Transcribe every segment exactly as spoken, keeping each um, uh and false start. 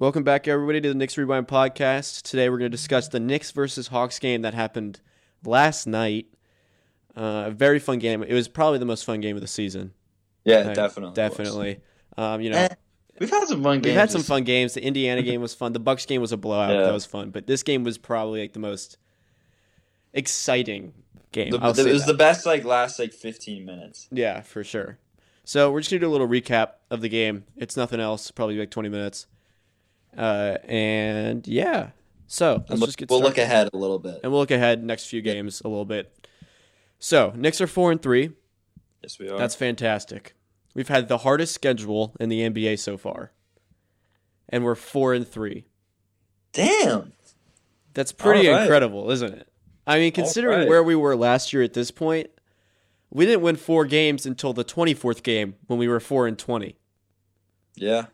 Welcome back, everybody, to the Knicks Rewind Podcast. Today we're going to discuss the Knicks versus Hawks game that happened last night. Uh, a very fun game. It was probably the most fun game of the season. Yeah, like, definitely. Definitely. Um, you know, eh, we've had some fun games. We've had some fun games. The Indiana game was fun. The Bucks game was a blowout. Yeah. That was fun. But this game was probably like the most exciting game. The, I'll the, say it was that. the best like last like fifteen minutes. Yeah, for sure. So we're just going to do a little recap of the game. It's nothing else. Probably like twenty minutes. Uh, and yeah, so let's just get started. We'll look ahead a little bit. And we'll look ahead next few games a little bit. So, Knicks are four and three. Yes, we are. That's fantastic. We've had the hardest schedule in the N B A so far. And we're four and three. Damn. That's pretty incredible, isn't it? I mean, considering where we were last year at this point, we didn't win four games until the twenty-fourth game when we were four and twenty. Yeah.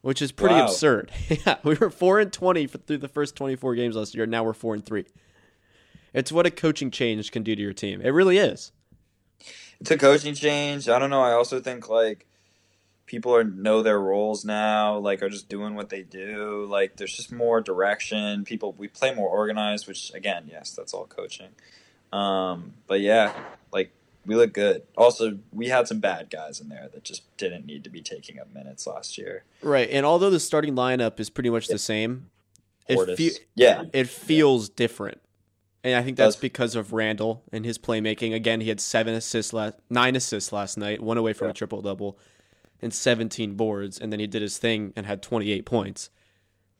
Which is pretty wow. absurd. Yeah, we were four and twenty for, through the first twenty-four games last year. And now we're four and three. It's what a coaching change can do to your team. It really is. It's a coaching change. I don't know. I also think like people are know their roles now. Like are just doing what they do. Like there's just more direction. People we play more organized. Which again, yes, that's all coaching. Um, but yeah, like we look good. Also, we had some bad guys in there that just didn't need to be taking up minutes last year. Right, and although the starting lineup is pretty much the same, it, fe- yeah. it feels yeah. different. And I think that's because of Randle and his playmaking. Again, he had seven assists last, nine assists last night, one away from yeah. a triple-double, and seventeen boards, and then he did his thing and had twenty-eight points.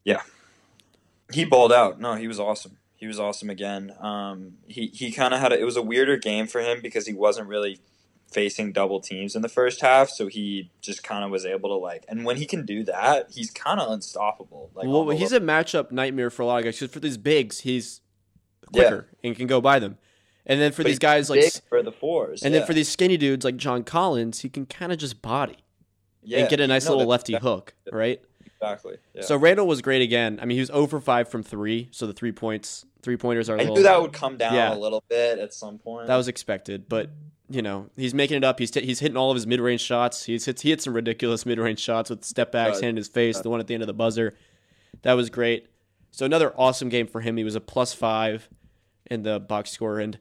Yeah. He balled out. No, he was awesome. He was awesome again. Um, he he kind of had a, it was a weirder game for him because he wasn't really facing double teams in the first half, so he just kind of was able to like. And when he can do that, he's kind of unstoppable. Like, well, he's level. a matchup nightmare for a lot of guys. Because for these bigs, he's quicker yeah. and can go by them. And then for but these guys like for the fours, and yeah. then for these skinny dudes like John Collins, he can kind of just body yeah. and get a nice no, little lefty exactly. hook, right? Exactly. Yeah. So Randle was great again. I mean, he was zero for five from three, so the three points. Three-pointers are a I little... I knew that would come down yeah. a little bit at some point. That was expected, but, you know, he's making it up. He's t- he's hitting all of his mid-range shots. He's hit, he hit some ridiculous mid-range shots with step-backs, uh, hand in his face, uh, the one at the end of the buzzer. That was great. So another awesome game for him. He was a plus five in the box score. And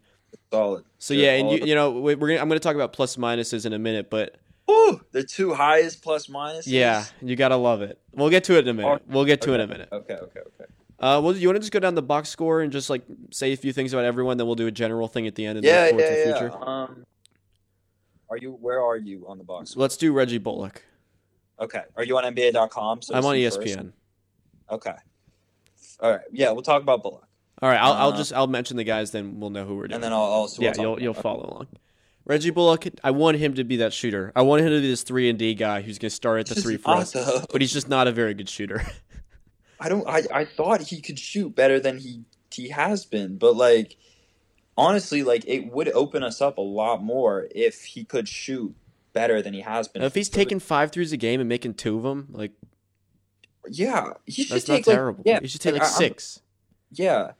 solid. So, yeah, and, you, you know, we're gonna, I'm going to talk about plus-minuses in a minute, but... Ooh, the two highest plus-minuses? Yeah, you got to love it. We'll get to it in a minute. We'll get to okay. it in a minute. Okay, okay, okay. Uh, well, you want to just go down the box score and just like say a few things about everyone, then we'll do a general thing at the end and yeah, look forward yeah, to the yeah. future. Um, are you? Where are you on the box score? Let's do Reggie Bullock. Okay. Are you on N B A dot com? So I'm on E S P N. First? Okay. All right. Yeah, we'll talk about Bullock. All right. I'll, uh, I'll just I'll mention the guys, then we'll know who we're doing. And then I'll also yeah, we'll you'll you'll follow okay. along. Reggie Bullock. I want him to be that shooter. I want him to be this three and D guy who's going to start at the three for us, but he's just not a very good shooter. I don't. I, I thought he could shoot better than he he has been, but like honestly, like it would open us up a lot more if he could shoot better than he has been. Now, if he's taking five threes a game and making two of them, like yeah, he should that's take not terrible. Like, yeah, he should take like, like six. I'm, yeah,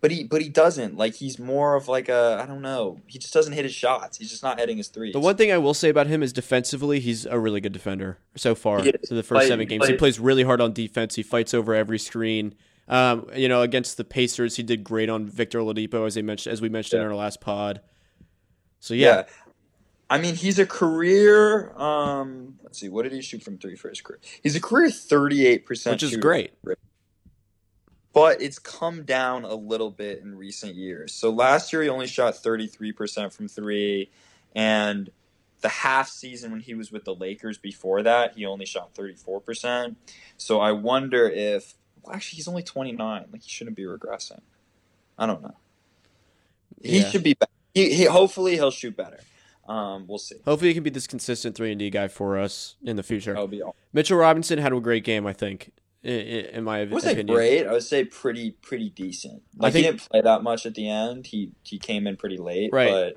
but he but he doesn't. Like he's more of like a I don't know. He just doesn't hit his shots. He's just not hitting his threes. The one thing I will say about him is defensively, he's a really good defender so far. To the first play, seven games, play. He plays really hard on defense. He fights over every screen. Um, you know, against the Pacers, he did great on Victor Oladipo, as they mentioned, as we mentioned yeah. in our last pod. So yeah. yeah, I mean, he's a career. Um, let's see, what did he shoot from three for his career? He's a career thirty-eight percent, which is shooter. Great. But it's come down a little bit in recent years. So last year he only shot thirty-three percent from three, and the half season when he was with the Lakers before that, he only shot thirty-four percent. So I wonder if well, – actually, he's only twenty-nine. Like, he shouldn't be regressing. I don't know. He yeah. should be better. He, he, hopefully he'll shoot better. Um, we'll see. Hopefully he can be this consistent three and D guy for us in the future. That'll be all. Mitchell Robinson had a great game, I think. In my opinion, wasn't great. I would say pretty, pretty decent. Like I think, he didn't play that much at the end. He he came in pretty late, right. but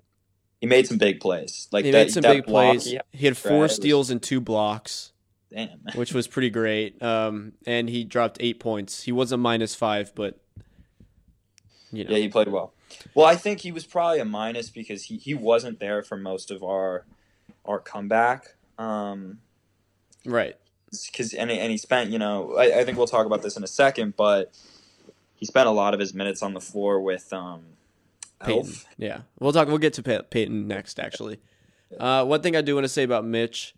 he made some big plays. Like he that, made some that big block, plays. He had, he had four right, steals was, and two blocks, damn, which was pretty great. Um, and he dropped eight points. He was a minus five, but you know. yeah, he played well. Well, I think he was probably a minus because he, he wasn't there for most of our our comeback. Um, right. because and, and he spent, you know, I, I think we'll talk about this in a second, but he spent a lot of his minutes on the floor with um, Peyton. Elf. Yeah, we'll talk. We'll get to Pey- Peyton next, actually. Uh, one thing I do want to say about Mitch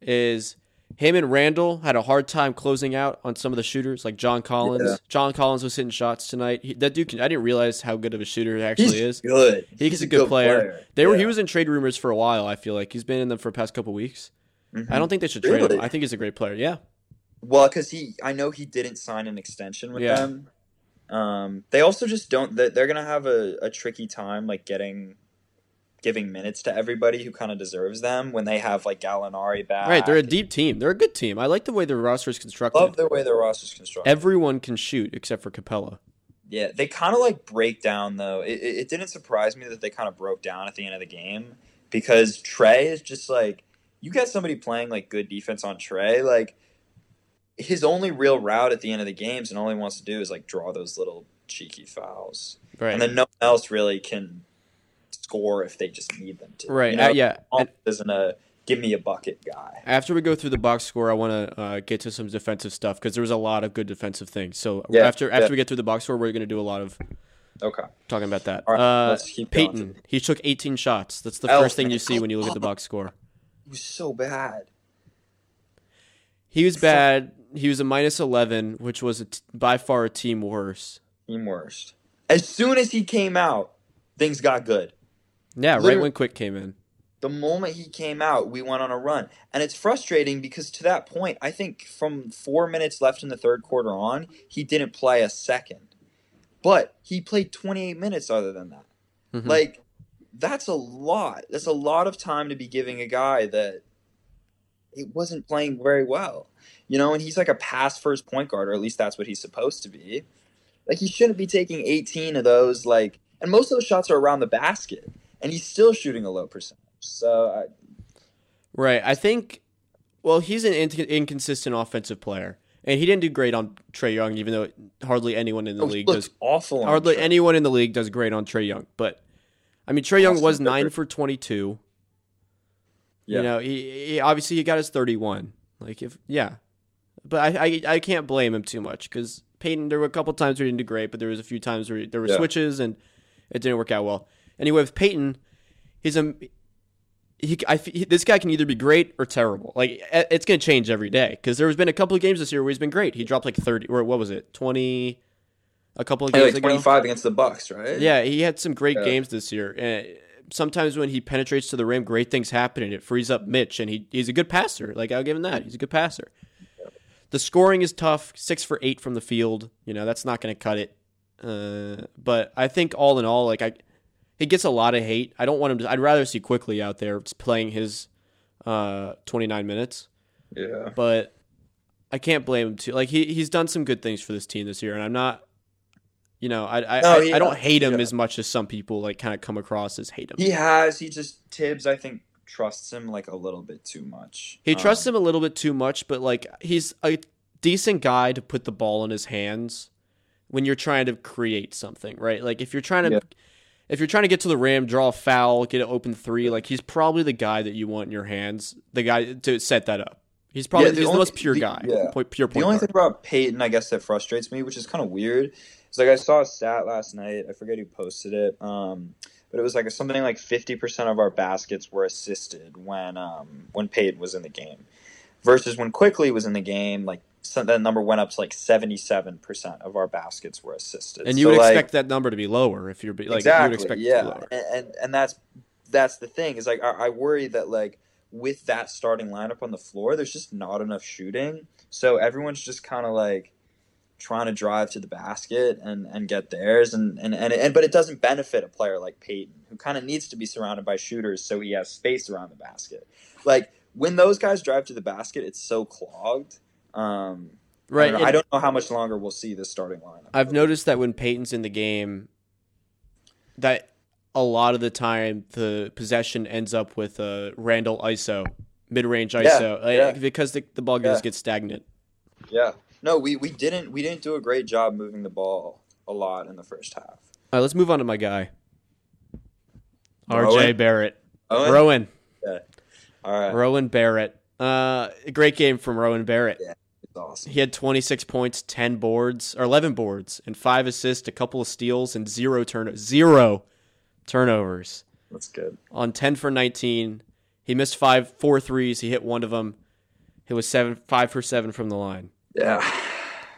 is him and Randle had a hard time closing out on some of the shooters, like John Collins. Yeah. John Collins was hitting shots tonight. He, that dude, can, I didn't realize how good of a shooter he actually he's is. Good. He, he's, he's a good, good player. player. They yeah. were. He was in trade rumors for a while. I feel like he's been in them for the past couple weeks. Mm-hmm. I don't think they should really? trade him. I think he's a great player. Yeah. Well, because he, I know he didn't sign an extension with yeah. them. Um, they also just don't. They're, they're gonna have a, a tricky time, like getting. giving minutes to everybody who kind of deserves them when they have like Gallinari back. Right, they're a deep team. They're a good team. I like the way their roster is constructed. Love the way their roster is constructed. Everyone can shoot except for Capella. Yeah, they kind of like break down though. It, it, it didn't surprise me that they kind of broke down at the end of the game because Trae is just like, you got somebody playing like good defense on Trae, like his only real route at the end of the games and all he wants to do is like draw those little cheeky fouls. Right. And then no one else really can score if they just need them to. Right. You know, uh, yeah. Isn't a give me a bucket guy. After we go through the box score, I want to uh, get to some defensive stuff because there was a lot of good defensive things. So yeah, after after yeah. we get through the box score, we're going to do a lot of okay talking about that. All right, uh, let's keep Peyton, going. He took eighteen shots. That's the oh, first thing man. you see when you look at the box score. He was so bad. He was bad. He was a minus eleven, which was a t- by far a team worst. Team worst. As soon as he came out, things got good. Yeah, Literally, right when Quick came in. The moment he came out, we went on a run. And it's frustrating because to that point, I think from four minutes left in the third quarter on, he didn't play a second. But he played twenty-eight minutes other than that. Mm-hmm. Like, that's a lot. That's a lot of time to be giving a guy that it wasn't playing very well. You know, and he's like a pass-first point guard, or at least that's what he's supposed to be. Like, he shouldn't be taking eighteen of those, like, and most of those shots are around the basket. And he's still shooting a low percentage. So, I... Right. I think, well, he's an in- inconsistent offensive player. And he didn't do great on Trae Young, even though hardly anyone in the oh, league does. awful. Hardly Trae. anyone in the league does great on Trae Young. But, I mean, Trae Young was nine for twenty-two. Yeah. You know, he, he obviously he got his thirty-one. Like, if, yeah. But I, I, I can't blame him too much because Peyton, there were a couple times where he didn't do great, but there was a few times where there were yeah. switches and it didn't work out well. Anyway, with Peyton, he's a he, I, he, this guy can either be great or terrible. Like it's going to change every day because there's been a couple of games this year where he's been great. He dropped like thirty or what was it, twenty? A couple of games like ago, twenty-five against the Bucks, right? Yeah, he had some great yeah. games this year. And sometimes when he penetrates to the rim, great things happen, and it frees up Mitch. And he he's a good passer. Like I'll give him that. He's a good passer. The scoring is tough. Six for eight from the field. You know that's not going to cut it. Uh, but I think all in all, like I. He gets a lot of hate. I don't want him to. I'd rather see Quickly out there playing his uh, twenty-nine minutes. Yeah. But I can't blame him too. Like he he's done some good things for this team this year, and I'm not. You know, I I, no, I, I don't hate him yeah. as much as some people like kind of come across as hate him. He has. He just Tibbs. I think trusts him like a little bit too much. He um, trusts him a little bit too much, but like he's a decent guy to put the ball in his hands when you're trying to create something, right? Like if you're trying to. Yeah. If you're trying to get to the rim, draw a foul, get an open three, like he's probably the guy that you want in your hands, the guy to set that up. He's probably yeah, the, he's only, the most pure the, guy. Yeah. Point, pure point the only guard. thing about Peyton, I guess, that frustrates me, which is kind of weird, is like I saw a stat last night. I forget who posted it, um, but it was like something like fifty percent of our baskets were assisted when um, when Peyton was in the game, versus when Quickly was in the game, like. So that number went up to like seventy-seven percent of our baskets were assisted. And you so would like, expect that number to be lower if you're like exactly, you would expect yeah. it to be lower. And, and and that's that's the thing is like I, I worry that like with that starting lineup on the floor, there's just not enough shooting. So everyone's just kind of like trying to drive to the basket and, and get theirs and, and, and, and but it doesn't benefit a player like Peyton who kind of needs to be surrounded by shooters so he has space around the basket. Like when those guys drive to the basket, it's so clogged. Um, right. I don't, know, I don't know how much longer we'll see this starting lineup. I've noticed that when Peyton's in the game, that a lot of the time the possession ends up with a Randle I S O, mid-range I S O, yeah, like, yeah. because the, the ball does yeah. get stagnant. Yeah. No, we, we didn't we didn't do a great job moving the ball a lot in the first half. All right, let's move on to my guy, R J Barrett. Rowan. Rowan. Yeah. All right. Rowan Barrett. Uh, a great game from Rowan Barrett. Yeah, it's awesome. He had twenty-six points, ten boards, or eleven boards, and five assists, a couple of steals, and zero turno- zero turnovers. That's good. On ten for nineteen, he missed five, four threes. He hit one of them. He was seven, five for seven from the line. Yeah.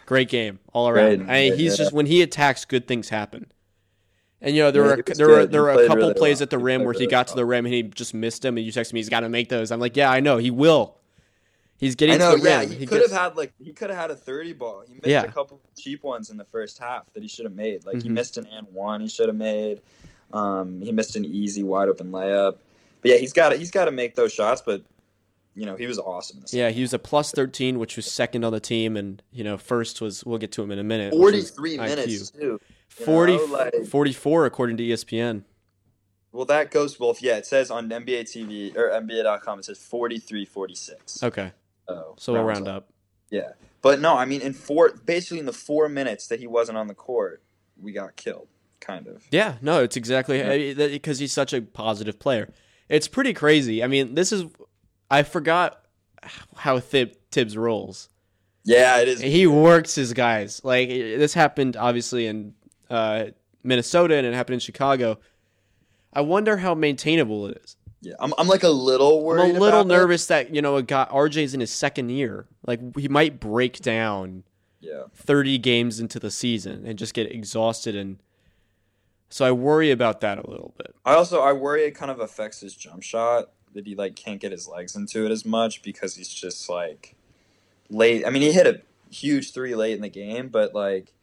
Great game all around. I mean, he's yeah. just when he attacks, good things happen. And you know there yeah, were there were there were a couple really plays well. at the rim he where really he got well. to the rim and he just missed him. And you texted me, he's got to make those. I'm like, yeah, I know he will. He's getting. I know. To the yeah, rim. he, he could gets... have had like he could have had a thirty ball. He missed yeah. a couple cheap ones in the first half that he should have made. Like mm-hmm. he missed an and one he should have made. Um, he missed an easy wide open layup. But yeah, he's got he's got to make those shots. But you know he was awesome. This yeah, game. He was a plus thirteen, which was second on the team, and you know first was we'll get to him in a minute. forty-three minutes I Q. Too. forty, know, like, forty-four according to E S P N. Well, that goes well. If, yeah, it says on N B A T V or N B A dot com, it says forty-three forty-six. Okay. So, so we'll round up. up. Yeah. But no, I mean, in four, basically in the four minutes that he wasn't on the court, we got killed, kind of. Yeah, no, it's exactly because yeah. he's such a positive player. It's pretty crazy. I mean, this is, I forgot how Thib, Tibbs rolls. Yeah, it is. He works his guys. Like, this happened obviously in Uh, Minnesota, and it happened in Chicago. I wonder how maintainable it is. Yeah, I'm. I'm like a little worried. I'm a little about nervous that. that you know a guy R J's in his second year. Like he might break down. Yeah. thirty games into the season and just get exhausted, and so I worry about that a little bit. I also I worry it kind of affects his jump shot, that he like can't get his legs into it as much because he's just like late. I mean, he hit a huge three late in the game, but like.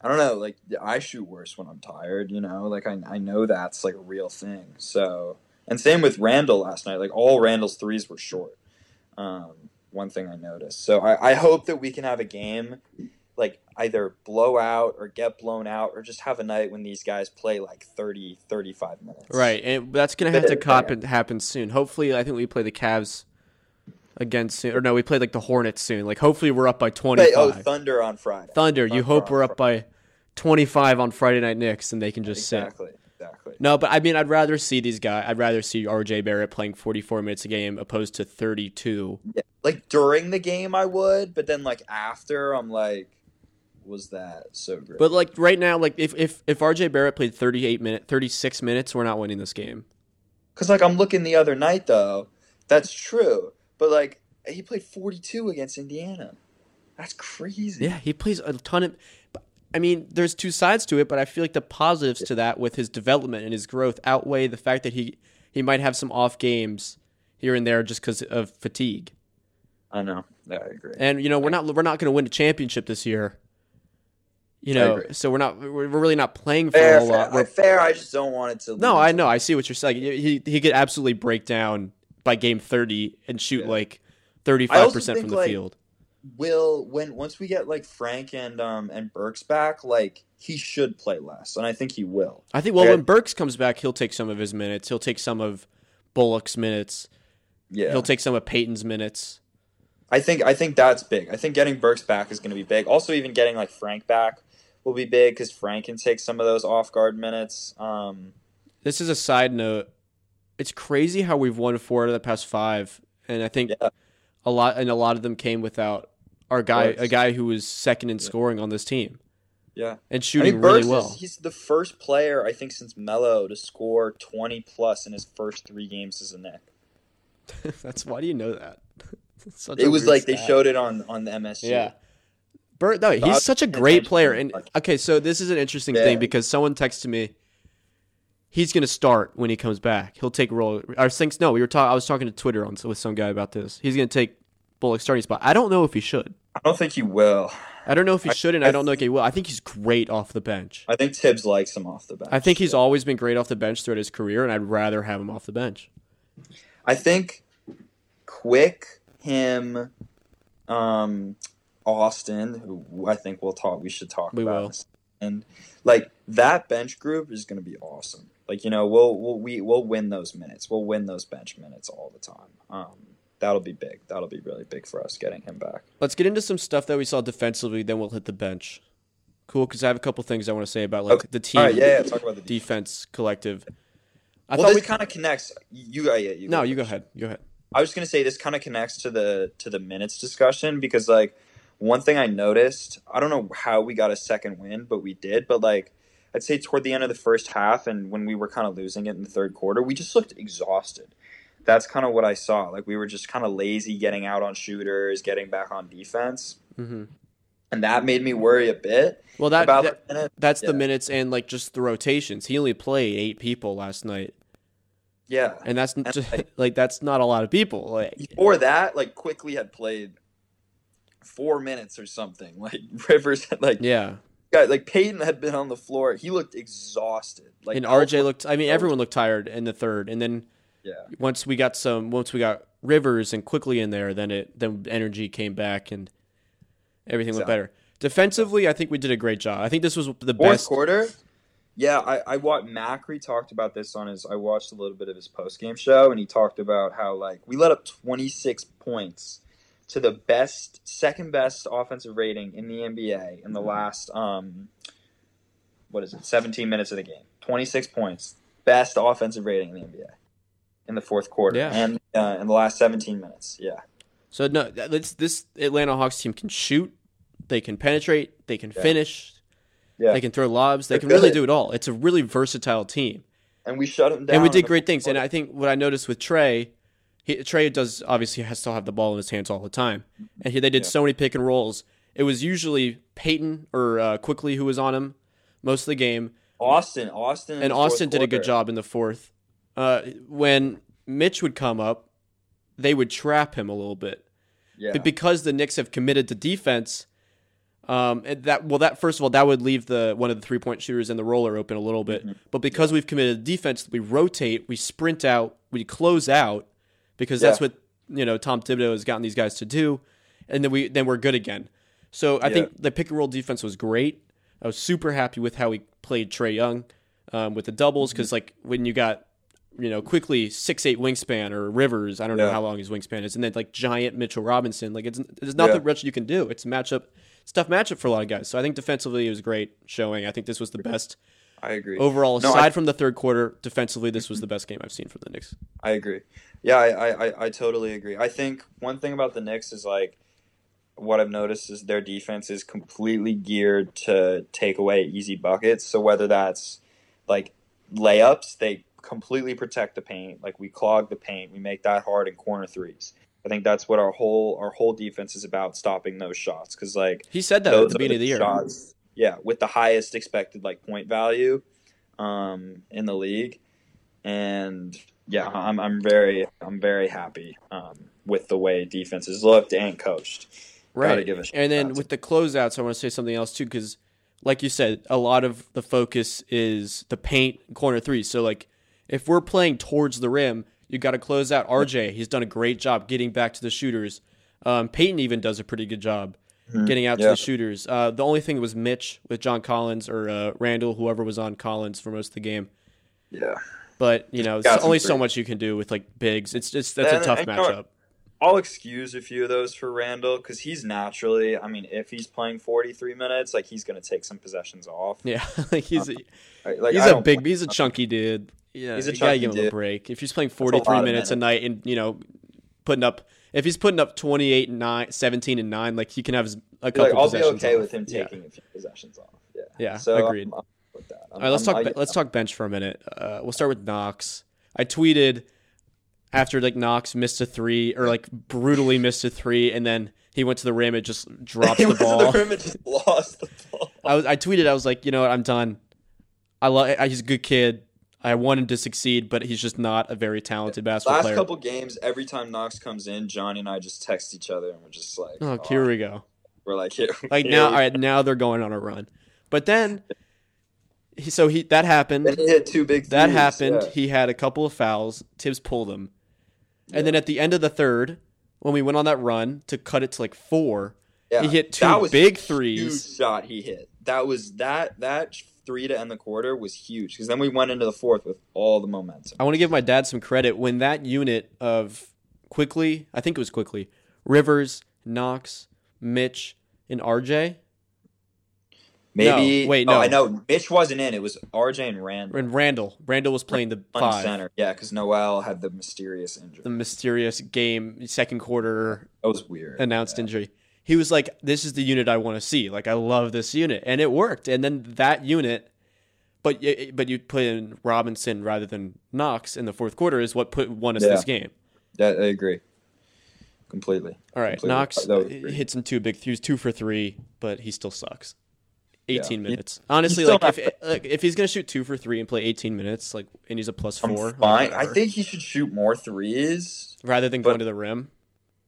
I don't know, like, I shoot worse when I'm tired, you know? Like, I I know that's, like, a real thing. So, and same with Randle last night. Like, all Randle's threes were short, um, one thing I noticed. So, I, I hope that we can have a game, like, either blow out or get blown out or just have a night when these guys play, like, thirty, thirty-five minutes. Right, and that's going to have to cop and happen soon. Hopefully, I think we play the Cavs again soon, or no, we played like the Hornets soon. Like, hopefully, we're up by twenty-five. Oh, Thunder on Friday. Thunder, Thunder you hope we're up Friday. By twenty-five on Friday Night Knicks, and they can just exactly, sit. Exactly. No, but I mean, I'd rather see these guys. I'd rather see R J Barrett playing forty-four minutes a game opposed to thirty-two. Yeah. Like during the game, I would, but then like after, I'm like, was that so great? But like right now, like if if if R J Barrett played thirty-eight minutes, thirty-six minutes, we're not winning this game. Because like I'm looking the other night though, that's true. But, like, he played forty-two against Indiana. That's crazy. Yeah, he plays a ton of – I mean, there's two sides to it, but I feel like the positives to that with his development and his growth outweigh the fact that he, he might have some off games here and there just because of fatigue. I know. Yeah, I agree. And, you know, we're not we're not going to win a championship this year. You know, so we're not we're really not playing for fair, a whole fair, lot. We're, fair, I just don't want it to – No, I know. I see what you're saying. He, he could absolutely break down – by game thirty and shoot yeah. like thirty-five percent from the like, field. Will when once we get like Frank and um and Burks back, like he should play less, and I think he will. I think well like, when Burks comes back, he'll take some of his minutes. He'll take some of Bullock's minutes. Yeah, he'll take some of Peyton's minutes. I think I think that's big. I think getting Burks back is going to be big. Also, even getting like Frank back will be big because Frank can take some of those off guard minutes. Um, this is a side note. It's crazy how we've won four out of the past five, and I think yeah. a lot and a lot of them came without our guy, Burks. a guy who was second in scoring yeah. on this team. Yeah, and shooting I mean, really well. Is, he's the first player I think since Melo to score twenty plus in his first three games as a Knick. That's why do you know that? Such it a was like stat. They showed it on on the M S G. Yeah, Bert, no, he's Bob, such a great player. And okay, so this is an interesting yeah. thing because someone texted me. He's gonna start when he comes back. He'll take role. Our things. No, we were talking. I was talking to Twitter on with some guy about this. He's gonna take Bullock's starting spot. I don't know if he should. I don't think he will. I don't know if he I, should, and I, I don't think, know if he will. I think he's great off the bench. I think Tibbs likes him off the bench. I think he's yeah. always been great off the bench throughout his career, and I'd rather have him off the bench. I think Quick, him, um, Austin, who I think we'll talk. We should talk. We about will. This. And like that bench group is gonna be awesome. Like, you know, we'll we'll we, we'll win those minutes. We'll win those bench minutes all the time. Um, that'll be big. That'll be really big for us getting him back. Let's get into some stuff that we saw defensively. Then we'll hit the bench. Cool, because I have a couple things I want to say about like okay. the team. All right, yeah, yeah. Talk about the defense, defense collective. I well, thought this we kind of connects. You, uh, yeah, you. No, go you ahead. go ahead. Go ahead. I was just going to say this kind of connects to the to the minutes discussion, because like one thing I noticed, I don't know how we got a second win, but we did. But like I'd say toward the end of the first half and when we were kind of losing it in the third quarter, we just looked exhausted. That's kind of what I saw. Like we were just kind of lazy getting out on shooters, getting back on defense. Mm-hmm. And that made me worry a bit. Well, that, about that the that's yeah. the minutes and like just the rotations. He only played eight people last night. Yeah, and that's and just, I, like that's not a lot of people. Like before that, like quickly had played four minutes or something. Like Rivers, had, like yeah, guys, like Peyton had been on the floor. He looked exhausted. Like and R J looked. I mean, everyone looked tired in the third, and then yeah, once we got some, once we got Rivers and quickly in there, then it then energy came back and everything exactly. went better. Defensively, I think we did a great job. I think this was the Fourth best quarter. Yeah, I, I watched Macri talked about this on his. I watched a little bit of his post-game show, and he talked about how like we let up twenty-six points to the best, second best offensive rating in the N B A in the last um, what is it, seventeen minutes of the game? twenty-six points, best offensive rating in the N B A in the fourth quarter, yeah. and uh, in the last seventeen minutes. Yeah. So no, this this Atlanta Hawks team can shoot, they can penetrate, they can yeah. finish. Yeah. They can throw lobs. They They're can good. really do it all. It's a really versatile team. And we shut them down. And we did great things. And I think what I noticed with Trae, he, Trae does obviously has still have the ball in his hands all the time. And he, they did yeah. so many pick and rolls. It was usually Peyton or uh, Quickly who was on him most of the game. Austin, Austin, and Austin did a good job in the fourth. Uh, when Mitch would come up, they would trap him a little bit. Yeah. But because the Knicks have committed to defense. Um, and that well, that first of all, that would leave the one of the three point shooters and the roller open a little bit. Mm-hmm. But because yeah. we've committed defense, we rotate, we sprint out, we close out, because yeah. that's what you know Tom Thibodeau has gotten these guys to do, and then we then we're good again. So I yeah. think the pick and roll defense was great. I was super happy with how we played Trae Young um, with the doubles, because mm-hmm. like when you got you know Quickly six eight wingspan or Rivers, I don't yeah. know how long his wingspan is, and then like giant Mitchell Robinson, like it's there's nothing yeah. much you can do. It's matchup. It's a tough matchup for a lot of guys. So I think defensively it was great showing. I think this was the best. I agree. Overall, aside no, I, from the third quarter, defensively this was the best game I've seen from the Knicks. I agree. Yeah, I, I I totally agree. I think one thing about the Knicks is like what I've noticed is their defense is completely geared to take away easy buckets. So whether that's like layups, they completely protect the paint. Like we clog the paint. We make that hard in corner threes. I think that's what our whole our whole defense is about, stopping those shots. Because like he said that those, at the beginning of the year, shots, yeah, with the highest expected like point value, um, in the league, and yeah, I'm I'm very I'm very happy um, with the way defense is looked and coached. Right, gotta give a shout and then out with the closeouts, I want to say something else too, because like you said, a lot of the focus is the paint corner three. So like if we're playing towards the rim. You got to close out R J. He's done a great job getting back to the shooters. Um, Peyton even does a pretty good job mm-hmm. getting out yeah. to the shooters. Uh, the only thing was Mitch with John Collins or uh, Randle, whoever was on Collins for most of the game. Yeah, but you know, there's only so much you can do with like bigs. It's just that's and, a tough and, matchup. You know, I'll excuse a few of those for Randle because he's naturally. I mean, if he's playing forty-three minutes, like he's going to take some possessions off. Yeah, like he's um, a, like, he's a big, he's a chunky dude. Yeah, he's a you gotta give him dude. a break. If he's playing forty-three minutes a night and you know, putting up if he's putting up twenty-eight and nine, seventeen and nine, like he can have his, a couple. Like, I'll possessions be okay off. with him taking yeah. a few possessions off. Yeah, yeah, so agreed. I'm, I'm with that. All right, let's I'm, talk. I'm, let's talk bench for a minute. Uh, we'll start with Knox. I tweeted after like Knox missed a three or like brutally missed a three, and then he went to the rim and just dropped the ball. He went to the rim and just lost the ball. I was. I tweeted. I was like, you know what? I'm done. I love. He's a good kid. I want him to succeed, but he's just not a very talented basketball Last player. Last couple games, every time Knox comes in, Johnny and I just text each other, and we're just like, "Oh, oh. here we go." We're like, "Here." Like here now, all right, now they're going on a run. But then, he, so he that happened. Then he hit two big threes. That happened. Yeah. He had a couple of fouls. Tibbs pulled him, and yeah. then at the end of the third, when we went on that run to cut it to like four, yeah. he hit two that was big a threes. Huge shot he hit. That was that that. Three to end the quarter was huge because then we went into the fourth with all the momentum. I want to give my dad some credit when that unit of Quickly, I think it was Quickly, Rivers, Knox, Mitch, and R J. Maybe no, wait, no. Oh, I know Mitch wasn't in. It was R J and Randle. And Randle. Randle was playing the five. Center. Yeah, because Noel had the mysterious injury. The mysterious game, second quarter. That was weird. Announced yeah. injury. He was like, this is the unit I want to see. Like, I love this unit. And it worked. And then that unit, but but you put in Robinson rather than Knox in the fourth quarter is what put won us yeah. this game. Yeah, I agree. Completely. All right, Completely. Knox hits him two big threes, two for three, but he still sucks. eighteen yeah. minutes. Honestly, like if to... like if he's gonna shoot two for three and play eighteen minutes, like and he's a plus four. Fine. I think he should shoot more threes rather than but... going to the rim.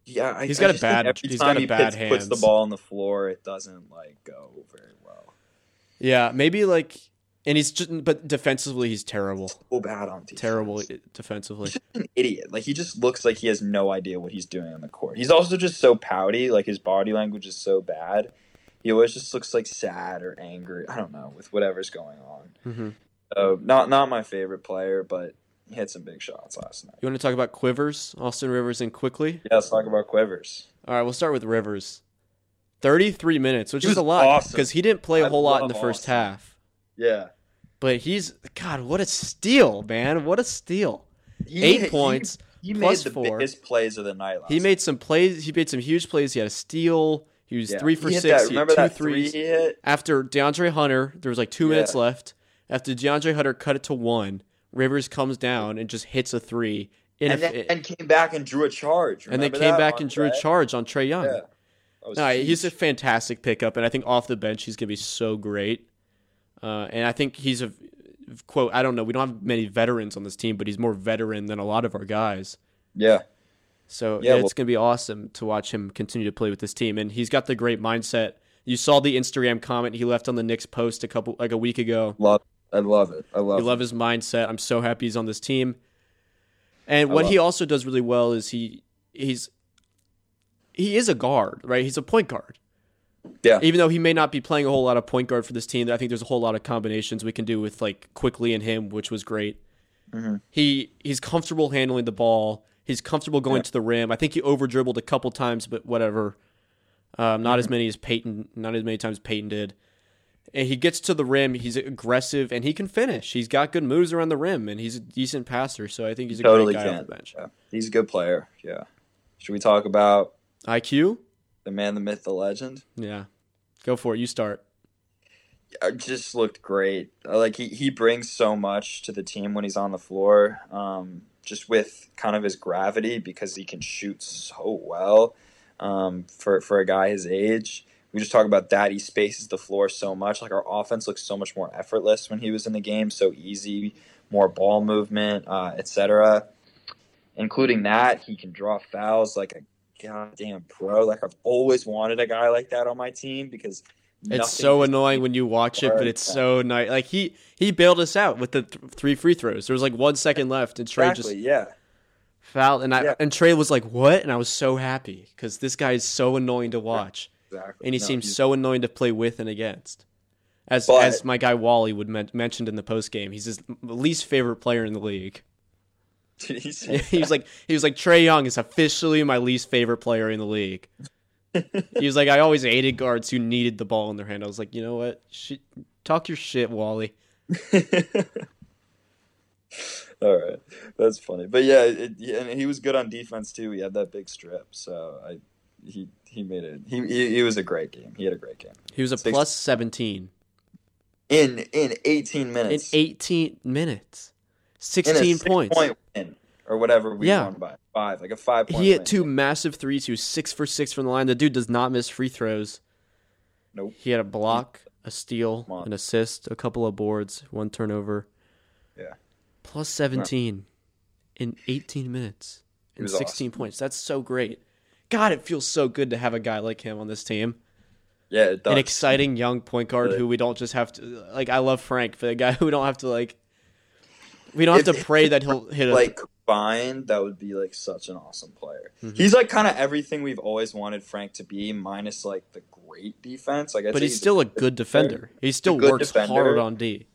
Yeah, I, he's got I a bad. Every he's time got a he bad hand. Puts the ball on the floor, it doesn't like go very well. Yeah, maybe like, and he's just. But defensively, he's terrible. So bad on defense. Terrible defensively. He's just an idiot. Like he just looks like he has no idea what he's doing on the court. He's also just so pouty. Like his body language is so bad. He always just looks like sad or angry. I don't know, with whatever's going on. Mm-hmm. Uh, not not my favorite player, but he had some big shots last night. You want to talk about Quivers, Austin Rivers, and quickly? Yeah, let's talk about Quivers. All right, we'll start with Rivers. thirty-three minutes, which is a lot because awesome. He didn't play a whole lot in the first Austin. half. Yeah. But he's – God, what a steal, man. What a steal. He, Eight he, points, he, he plus four. He made the biggest plays of the night last He made night. some plays. He made some huge plays. He had a steal. He was yeah. three for he six. That. He had two that threes. Three he hit? After DeAndre Hunter, there was like two yeah. minutes left. After DeAndre Hunter cut it to one, Rivers comes down and just hits a three. In and a, then it, and came back and drew a charge. Remember and then came back and Trae? drew a charge on Trae Young. Yeah. No, he's a fantastic pickup, and I think off the bench he's going to be so great. Uh, and I think he's a, quote, I don't know, we don't have many veterans on this team, but he's more veteran than a lot of our guys. Yeah. So yeah, yeah, it's well, going to be awesome to watch him continue to play with this team. And he's got the great mindset. You saw the Instagram comment he left on the Knicks post a couple like a week ago. Love, I love it. I love I love his mindset. I'm so happy he's on this team. And I what he it. also does really well is he he's he is a guard, right? He's a point guard. Yeah. Even though he may not be playing a whole lot of point guard for this team, I think there's a whole lot of combinations we can do with like Quickly and him, which was great. Mm-hmm. He he's comfortable handling the ball. He's comfortable going yeah. to the rim. I think he over-dribbled a couple times, but whatever. Um, not mm-hmm. as many as Peyton, not as many times Peyton did. And he gets to the rim. He's aggressive, and he can finish. He's got good moves around the rim, and he's a decent passer. So I think he's a totally great guy can. on the bench. Yeah. He's a good player. Yeah. Should we talk about I Q? The man, the myth, the legend. Yeah. Go for it. You start. I just looked great. Like he he brings so much to the team when he's on the floor. Um, just with kind of his gravity because he can shoot so well um, for, for a guy his age. We just talk about that. He spaces the floor so much. Like our offense looks so much more effortless when he was in the game, so easy, more ball movement, uh, et cetera. Including that, he can draw fouls like a goddamn pro. Like I've always wanted a guy like that on my team because – It's so annoying when you watch it, but it's so nice. Like he, he bailed us out with the th- three free throws. There was like one second left, and Trae exactly, just yeah. fouled, and I yeah. and Trae was like, "What?" And I was so happy because this guy is so annoying to watch, exactly. and he no, seems so annoying to play with and against. As but, as my guy Wally would men- mentioned in the post game, he's his least favorite player in the league. Did he say that? He was like he was like Trae Young is officially my least favorite player in the league. He was like, I always hated guards who needed the ball in their hand. I was like, you know what? Shit, talk your shit, Wally. All right. That's funny. But, yeah, it, and he was good on defense, too. He had that big strip. So I, he he made it. He, he he was a great game. He had a great game. He was a Six, plus seventeen. In in eighteen minutes. In eighteen minutes. sixteen points. Point win. Or whatever we yeah. won by five, like a five point. He hit two game. massive threes. He was six for six from the line. The dude does not miss free throws. Nope. He had a block, a steal, an assist, a couple of boards, one turnover. Yeah. Plus seventeen no. in eighteen minutes and sixteen awesome. points. That's so great. God, it feels so good to have a guy like him on this team. Yeah, it does. An exciting young point guard really? who we don't just have to like. I love Frank, but a guy who we don't have to like. We don't have if, to pray if, that he'll hit a like. Fine, that would be like such an awesome player. Mm-hmm. He's like kind of everything we've always wanted Frank to be, minus like the great defense. Like, I but he's, he's still a good defender. defender. He still works defender, hard on D.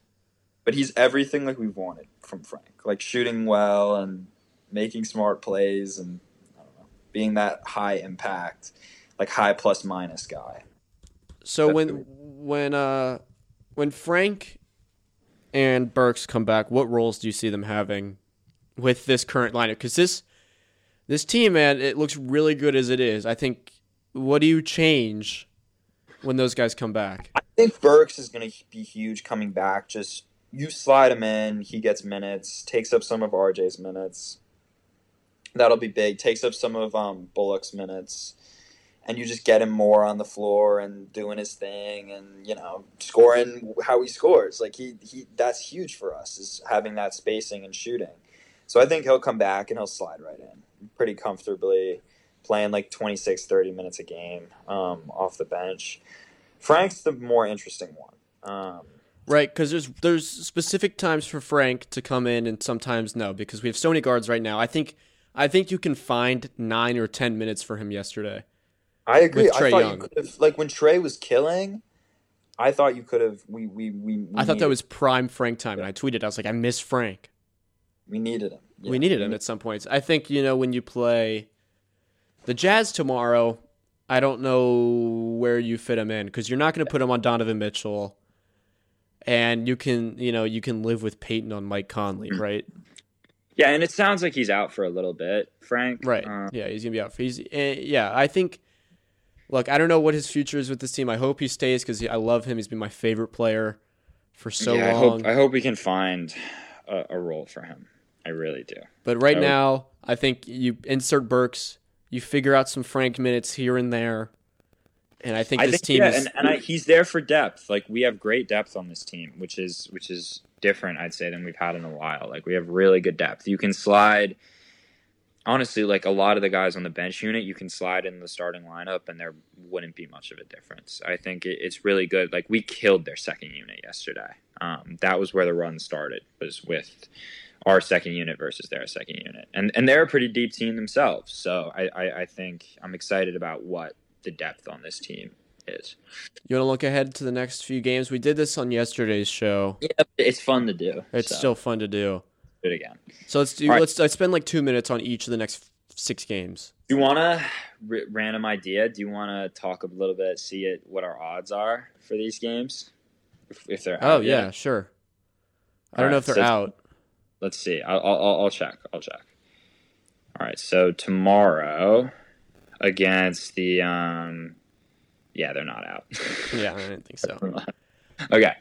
But he's everything like we've wanted from Frank, like shooting well and making smart plays and I don't know, being that high impact, like high plus minus guy. So That's when. Good. when uh, when Frank and Burks come back, what roles do you see them having with this current lineup? Because this this team, man, it looks really good as it is. I think. What do you change when those guys come back? I think Burks is going to be huge coming back. Just you slide him in, he gets minutes, takes up some of R J's minutes. That'll be big. Takes up some of um, Bullock's minutes. And you just get him more on the floor and doing his thing and, you know, scoring how he scores. Like, he, he that's huge for us, is having that spacing and shooting. So I think he'll come back and he'll slide right in pretty comfortably, playing like twenty-six, thirty minutes a game um, off the bench. Frank's the more interesting one. Um, Right, because there's there's specific times for Frank to come in and sometimes no, because we have so many guards right now. I think I think you can find nine or ten minutes for him yesterday. I agree. I thought Young. You could have, like when Trae was killing, I thought you could have. We we we. we I thought that was prime Frank time, yeah. And I tweeted. I was like, I miss Frank. We needed him. Yeah. We needed him at some points. I think you know when you play the Jazz tomorrow. I don't know where you fit him in because you're not going to put him on Donovan Mitchell. And you can, you know, you can live with Peyton on Mike Conley, right? Yeah, and it sounds like he's out for a little bit, Frank. Right? Um, yeah, he's gonna be out. For, he's uh, yeah. I think. Look, I don't know what his future is with this team. I hope he stays because I love him. He's been my favorite player for so yeah, long. I hope, I hope we can find a, a role for him. I really do. But right I now, would... I think you insert Burks. You figure out some Frank minutes here and there. And I think this I think, team yeah, is... And, and I, he's there for depth. Like, we have great depth on this team, which is which is different, I'd say, than we've had in a while. Like, we have really good depth. You can slide... Honestly, like, a lot of the guys on the bench unit, you can slide in the starting lineup, and there wouldn't be much of a difference. I think it, it's really good. Like, we killed their second unit yesterday. Um, that was where the run started, was with our second unit versus their second unit. And and they're a pretty deep team themselves. So I, I, I think I'm excited about what the depth on this team is. You want to look ahead to the next few games? We did this on yesterday's show. Yeah, it's fun to do. It's so. still fun to do. Do it again. So let's do. All let's. Right. I spend like two minutes on each of the next six games. Do you want a r- random idea? Do you want to talk a little bit, see it, what our odds are for these games? If, if they're out. Oh yeah, yet? Sure. I All don't right, know if they're so out. Let's see. I'll, I'll I'll check. I'll check. All right. So tomorrow. Against the, um, yeah, they're not out. Yeah, I didn't think so. Okay.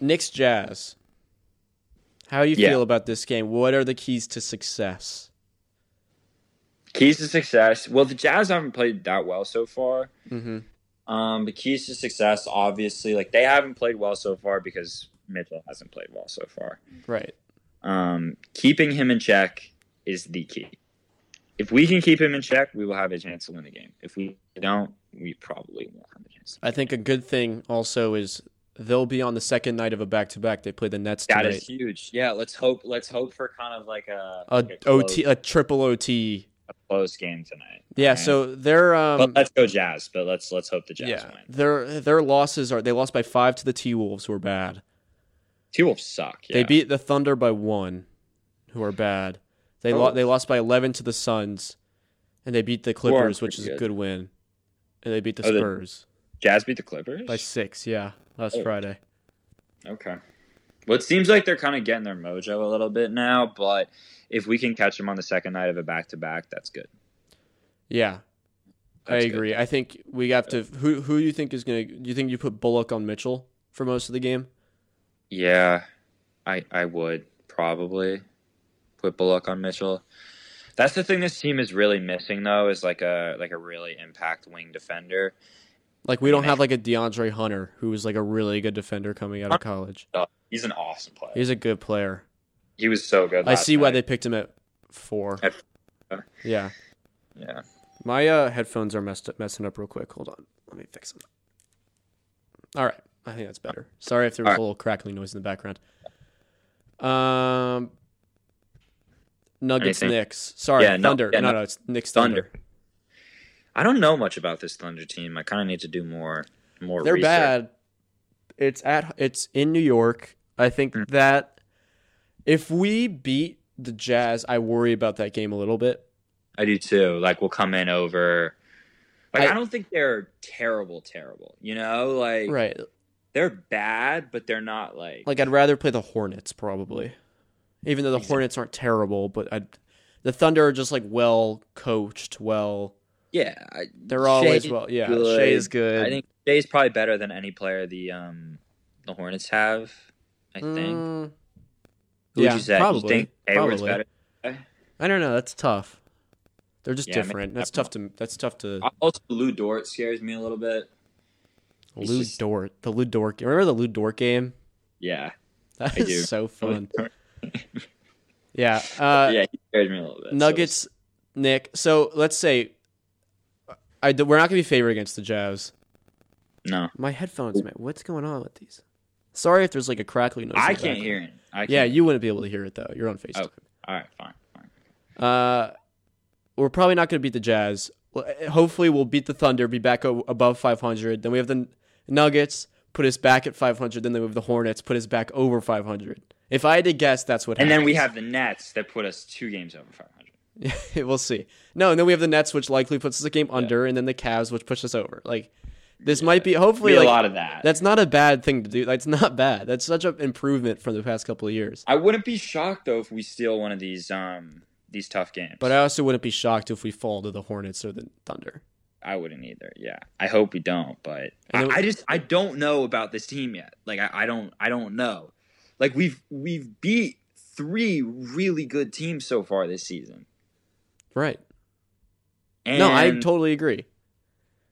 Knicks Jazz. How do you yeah. feel about this game? What are the keys to success? Keys to success? Well, the Jazz haven't played that well so far. Mm-hmm. Um, the keys to success, obviously, like they haven't played well so far because Mitchell hasn't played well so far. Right. Um, keeping him in check is the key. If we can keep him in check, we will have a chance to win the game. If we don't, we probably won't have a chance to win. I think a good thing also is they'll be on the second night of a back-to-back. They play the Nets tonight. That is huge. Yeah, let's hope Let's hope for kind of like a... A, like a, close, O T, a triple O T. A close game tonight. Yeah, right? So they're... Um, but let's go Jazz, but let's let's hope the Jazz yeah, win. Their their losses are... They lost by five to the T-Wolves, who are bad. T-Wolves suck, yeah. They beat the Thunder by one, who are bad. They oh. lost. They lost by eleven to the Suns, and they beat the Clippers, which is good. a good win. And they beat the oh, Spurs. The Jazz beat the Clippers by six. Yeah, last oh. Friday. Okay. Well, it seems like they're kind of getting their mojo a little bit now, but if we can catch them on the second night of a back-to-back, that's good. Yeah, that's I agree. Good. I think we have to. Who Who do you think is gonna? Do you think you put Bullock on Mitchell for most of the game? Yeah, I I would probably. With Bullock on Mitchell. That's the thing this team is really missing, though, is like a like a really impact wing defender. Like we don't and have like a DeAndre Hunter, who is like a really good defender coming out of college. He's an awesome player. He's a good player. He was so good. I see night. why they picked him at four. At four. Yeah, yeah. My uh, headphones are messed up, messing up real quick. Hold on, let me fix them. All right, I think that's better. Sorry if there was All a little right. crackling noise in the background. Um. Nuggets, Anything? Knicks. Sorry, yeah, Thunder. No, yeah, no, no, it's Knicks, Thunder. Thunder. I don't know much about this Thunder team. I kind of need to do more more They're research. Bad. It's at it's in New York. I think mm. that if we beat the Jazz, I worry about that game a little bit. I do too. Like we'll come in over. Like I, I don't think they're terrible, terrible. You know, like right. they're bad, but they're not like... Like, I'd rather play the Hornets, probably. Even though the exactly. Hornets aren't terrible, but I'd... the Thunder are just, like, well-coached, well... Yeah. I, they're always well... Yeah, good. Shai is good. I think Shai is probably better than any player the um the Hornets have, I think. Mm, Who yeah, would you say? Probably. You think Hayward's better? I don't know. That's tough. They're just yeah, different. That's tough to... That's tough to... Also, Lou Dort scares me a little bit. He's Lou just... Dort. The Lou Dort game. Remember the Lou Dort game? Yeah. That I is do. so fun. yeah. Uh, yeah, he scared me a little bit. Nuggets, so Nick. So, let's say... I, we're not going to be favored against the Jazz. No. My headphones, man. What's going on with these? Sorry if there's like a crackly noise. I can't hear it. I can't. Yeah, you wouldn't be able to hear it, though. You're on FaceTime. Oh, all right, fine. fine. Uh, we're probably not going to beat the Jazz. Hopefully, we'll beat the Thunder, be back above five hundred. Then we have the Nuggets, put us back at five hundred. Then we have the Hornets, put us back over five hundred. If I had to guess, that's what happens. And then we have the Nets that put us two games over five hundred. We'll see. No, and then we have the Nets, which likely puts us a game yeah. under, and then the Cavs, which push us over. Like, this yeah. might be, hopefully, be a like, lot of that. That's not a bad thing to do. That's not bad. That's such an improvement from the past couple of years. I wouldn't be shocked, though, if we steal one of these... Um... these tough games. But I also wouldn't be shocked if we fall to the Hornets or the Thunder. I wouldn't either. Yeah. I hope we don't, but I, I just I don't know about this team yet. Like I, I don't I don't know. Like we've we've beat three really good teams so far this season. Right. And, no, I totally agree.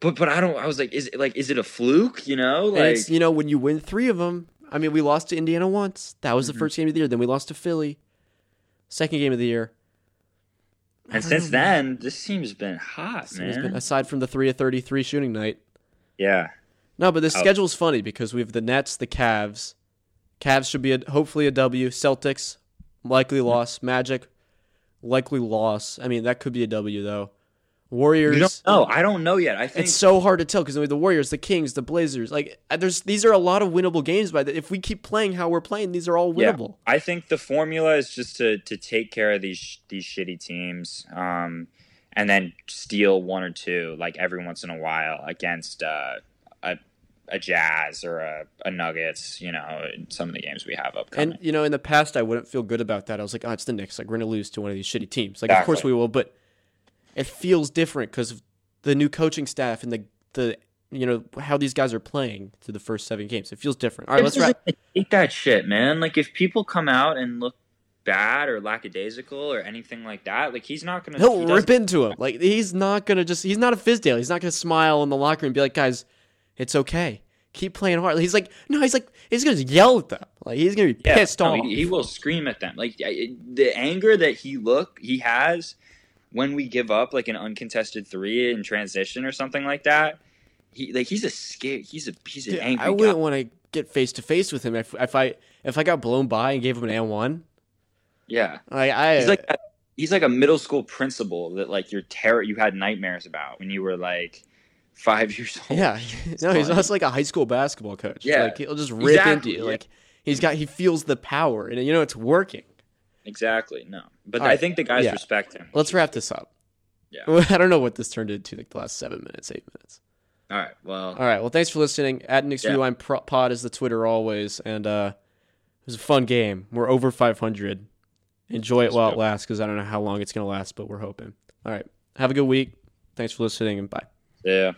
But but I don't I was like is it like is it a fluke, you know? Like and it's, you know when you win three of them. I mean, we lost to Indiana once. That was the mm-hmm. first game of the year. Then we lost to Philly. Second game of the year. And since then, this team's been hot, this man. Been, aside from the three of thirty-three shooting night. Yeah. No, but the oh. schedule's funny because we have the Nets, the Cavs. Cavs should be a, hopefully a W. Celtics, likely loss. Magic, likely loss. I mean, that could be a W, though. Warriors. Oh, I don't know yet. I think it's so hard to tell because the Warriors, the Kings, the Blazers, like there's these are a lot of winnable games. By the, if we keep playing how we're playing, these are all winnable. Yeah. I think the formula is just to to take care of these these shitty teams, um, and then steal one or two like every once in a while against uh, a a Jazz or a, a Nuggets. You know, in some of the games we have upcoming. And you know, in the past, I wouldn't feel good about that. I was like, oh, it's the Knicks. Like we're gonna lose to one of these shitty teams. Like exactly. Of course we will, but. It feels different because of the new coaching staff and the, the you know how these guys are playing through the first seven games. It feels different. All right, let's wrap. Hate that shit, man. Like if people come out and look bad or lackadaisical or anything like that, like he's not gonna. He'll he rip into him. Like he's not gonna just. He's not a Fizdale. He's not gonna smile in the locker room and be like, guys, it's okay. Keep playing hard. He's like, no, he's like, he's gonna yell at them. Like he's gonna be yeah, pissed no, off. He, he will scream at them. Like the anger that he look he has. When we give up like an uncontested three in transition or something like that, he like he's a scared, he's a he's an Dude, angry. I wouldn't want to get face to face with him if if I if I got blown by and gave him an and one. Yeah, like I he's like a, he's like a middle school principal that like you're terror you had nightmares about when you were like five years old. Yeah, no, fun. He's also like a high school basketball coach. Yeah, like, he'll just rip exactly. into you. Like he's got he feels the power and you know it's working. Exactly, no. But right. I think the guys yeah. respect him. Let's wrap this up. Yeah. I don't know what this turned into like the last seven minutes, eight minutes. All right, well. All right, well, thanks for listening. At Knicks yeah. Rewind Pod is the Twitter always. And uh, it was a fun game. We're over five hundred. Enjoy That's it while dope. It lasts because I don't know how long it's going to last, but we're hoping. All right, have a good week. Thanks for listening, and bye. Yeah.